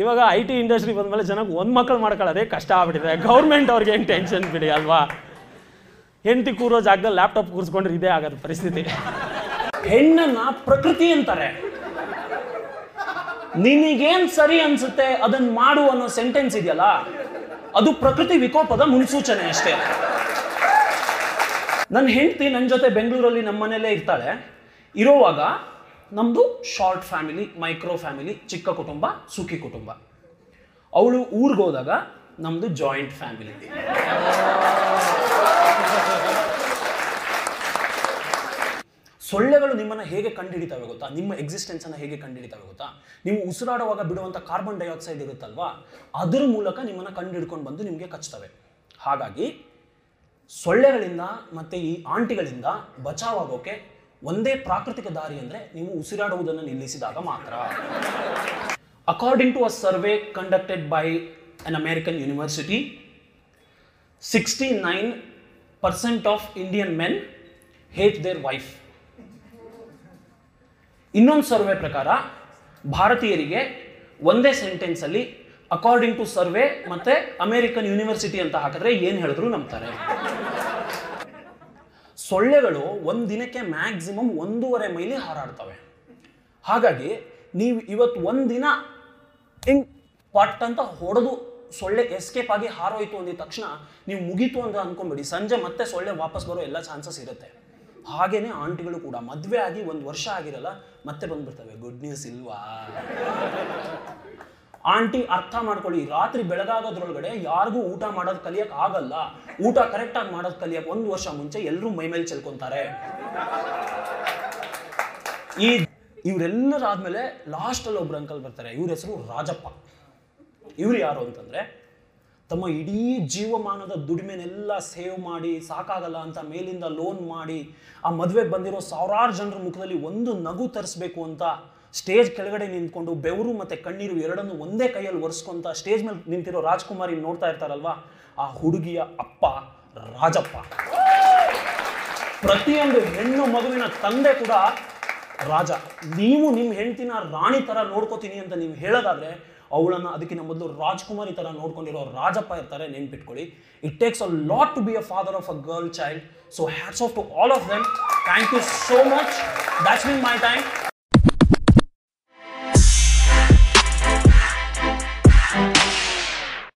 ಇವಾಗ I T industry ಬಂದಮೇಲೆ ಜನಕ್ಕೆ ಒಂದು ಮಕ್ಕಳು ಮಾಡ್ಕೊಳ್ಳೋದೇ ಕಷ್ಟ ಆಗ್ಬಿಟ್ಟಿದೆ. ಗೌರ್ಮೆಂಟ್ ಅವ್ರಿಗೆ ಏನು ಟೆನ್ಷನ್ ಬಿಡಿ ಅಲ್ವಾ. ಹೆಂಡತಿ ಕೂರೋ ಜಾಗದಲ್ಲಿ ಲ್ಯಾಪ್ಟಾಪ್ ಕೂರಿಸ್ಕೊಂಡ್ರೆ ಇದೇ ಆಗೋದು ಪರಿಸ್ಥಿತಿ. ಹೆಣ್ಣನ್ನು ಪ್ರಕೃತಿ ಅಂತಾರೆ. ನಿನಗೇನು ಸರಿ ಅನ್ಸುತ್ತೆ ಅದನ್ನ ಮಾಡು ಅನ್ನೋ ಸೆಂಟೆನ್ಸ್ ಇದೆಯಲ್ಲ, ಅದು ಪ್ರಕೃತಿ ವಿಕೋಪದ ಮುನ್ಸೂಚನೆ ಅಷ್ಟೇ. ನನ್ನ ಹೆಂಡತಿ ನನ್ನ ಜೊತೆ ಬೆಂಗಳೂರಲ್ಲಿ ನಮ್ಮ ಮನೆಯಲ್ಲೇ ಇರ್ತಾಳೆ. ಇರೋವಾಗ ನಮ್ಮದು ಶಾರ್ಟ್ ಫ್ಯಾಮಿಲಿ, ಮೈಕ್ರೋ ಫ್ಯಾಮಿಲಿ, ಚಿಕ್ಕ ಕುಟುಂಬ, ಸುಖಿ ಕುಟುಂಬ. ಅವಳು ಊರಿಗೆ ಹೋದಾಗ ನಮ್ಮದು ಜಾಯಿಂಟ್ ಫ್ಯಾಮಿಲಿ. ಸೊಳ್ಳೆಗಳು ನಿಮ್ಮನ್ನು ಹೇಗೆ ಕಂಡುಹಿಡಿತವೆ ಗೊತ್ತಾ? ನಿಮ್ಮ ಎಕ್ಸಿಸ್ಟೆನ್ಸನ್ನು ಹೇಗೆ ಕಂಡುಹಿಡಿತವೆ ಗೊತ್ತಾ? ನೀವು ಉಸಿರಾಡುವಾಗ ಬಿಡುವಂಥ ಕಾರ್ಬನ್ ಡೈಆಕ್ಸೈಡ್ ಇರುತ್ತಲ್ವಾ, ಅದರ ಮೂಲಕ ನಿಮ್ಮನ್ನು ಕಂಡುಹಿಡ್ಕೊಂಡು ಬಂದು ನಿಮಗೆ ಕಚ್ತವೆ. ಹಾಗಾಗಿ ಸೊಳ್ಳೆಗಳಿಂದ ಮತ್ತು ಈ ಆಂಟಿಗಳಿಂದ ಬಚಾವಾಗೋಕೆ ಒಂದೇ ಪ್ರಾಕೃತಿಕ ದಾರಿ ಅಂದರೆ ನೀವು ಉಸಿರಾಡುವುದನ್ನು ನಿಲ್ಲಿಸಿದಾಗ ಮಾತ್ರ. According to a survey conducted by an American university, 69% of Indian men hate their wife. ಇನ್ನೊಂದು ಸರ್ವೆ ಪ್ರಕಾರ ಭಾರತೀಯರಿಗೆ ಒಂದೇ ಸೆಂಟೆನ್ಸಲ್ಲಿ ಅಕಾರ್ಡಿಂಗ್ ಟು ಸರ್ವೆ ಮತ್ತು ಅಮೇರಿಕನ್ ಯೂನಿವರ್ಸಿಟಿ ಅಂತ ಹಾಕಿದ್ರೆ ಏನು ಹೇಳಿದ್ರು ನಂಬ್ತಾರೆ. ಸೊಳ್ಳೆಗಳು ಒಂದು ದಿನಕ್ಕೆ ಮ್ಯಾಕ್ಸಿಮಮ್ 1.5 ಮೈಲಿ ಹಾರಾಡ್ತವೆ. ಹಾಗಾಗಿ ನೀವು ಇವತ್ತು ಒಂದು ದಿನ ಹಿಂಗೆ ಪಟ್ ಅಂತ ಹೊಡೆದು ಸೊಳ್ಳೆ ಎಸ್ಕೇಪ್ ಆಗಿ ಹಾರೋಯ್ತು ಅಂದಿದ ತಕ್ಷಣ ನೀವು ಮುಗೀತು ಅಂತ ಅಂದ್ಕೊಂಬಿಡಿ. ಸಂಜೆ ಮತ್ತೆ ಸೊಳ್ಳೆ ವಾಪಸ್ ಬರೋ ಎಲ್ಲ ಚಾನ್ಸಸ್ ಇರುತ್ತೆ. ಹಾಗೇನೆ ಆಂಟಿಗಳು ಕೂಡ ಮದುವೆ ಆಗಿ 1 ವರ್ಷ ಆಗಿರಲ್ಲ, ಮತ್ತೆ ಬಂದ್ಬಿಡ್ತವೆ. ಗುಡ್ ನ್ಯೂಸ್ ಇಲ್ವಾ ಆಂಟಿ? ಅರ್ಥ ಮಾಡ್ಕೊಳ್ಳಿ, ರಾತ್ರಿ ಬೆಳಗಾಗೋದ್ರೊಳಗಡೆ ಯಾರಿಗೂ ಊಟ ಮಾಡೋದು ಕಲಿಯಕ್ಕೆ ಆಗಲ್ಲ. ಊಟ ಕರೆಕ್ಟಾಗಿ ಮಾಡೋದು ಕಲಿಯಕ್ಕೆ 1 ವರ್ಷ ಮುಂಚೆ ಎಲ್ಲರೂ ಮೈಮೇಲೆ ಚೆಲ್ಕೊಂತಾರೆ. ಇವರೆಲ್ಲರಾದ್ಮೇಲೆ ಲಾಸ್ಟಲ್ಲಿ ಒಬ್ರು ಅಂಕಲ್ ಬರ್ತಾರೆ. ಇವ್ರ ಹೆಸರು ರಾಜಪ್ಪ. ಇವ್ರು ಯಾರು ಅಂತಂದ್ರೆ ತಮ್ಮ ಇಡೀ ಜೀವಮಾನದ ದುಡಿಮೆನೆಲ್ಲ ಸೇವ್ ಮಾಡಿ ಸಾಕಾಗಲ್ಲ ಅಂತ ಮೇಲಿಂದ ಲೋನ್ ಮಾಡಿ ಆ ಮದುವೆಗೆ ಬಂದಿರೋ ಸಾವಿರಾರು ಜನರ ಮುಖದಲ್ಲಿ ಒಂದು ನಗು ತರಿಸ್ಬೇಕು ಅಂತ ಸ್ಟೇಜ್ ಕೆಳಗಡೆ ನಿಂತ್ಕೊಂಡು ಬೆವರು ಮತ್ತು ಕಣ್ಣೀರು ಎರಡನ್ನೂ ಒಂದೇ ಕೈಯಲ್ಲಿ ಒರೆಸ್ಕೊಂತ ಸ್ಟೇಜ್ ಮೇಲೆ ನಿಂತಿರೋ ರಾಜ್ಕುಮಾರಿ ನೋಡ್ತಾ ಇರ್ತಾರಲ್ವ, ಆ ಹುಡುಗಿಯ ಅಪ್ಪ ರಾಜಪ್ಪ. ಪ್ರತಿಯೊಂದು ಹೆಣ್ಣು ಮಗುವಿನ ತಂದೆ ಕೂಡ ರಾಜ. ನೀವು ನಿಮ್ಮ ಹೆಂಡತಿನ ರಾಣಿ ಥರ ನೋಡ್ಕೋತೀನಿ ಅಂತ ನೀವು ಹೇಳೋದಾದ್ರೆ ಅವಳನ್ನು ಅದಕ್ಕಿಂತ ಮೊದಲು ರಾಜ್ಕುಮಾರಿ ಥರ ನೋಡ್ಕೊಂಡಿರೋ ರಾಜಪ್ಪ ಇರ್ತಾರೆ. ನೆನ್ಪಿಟ್ಕೊಳ್ಳಿ, it takes a lot to be a father of a girl child. So hats off to all of them. Thank you so much. That's mean my time.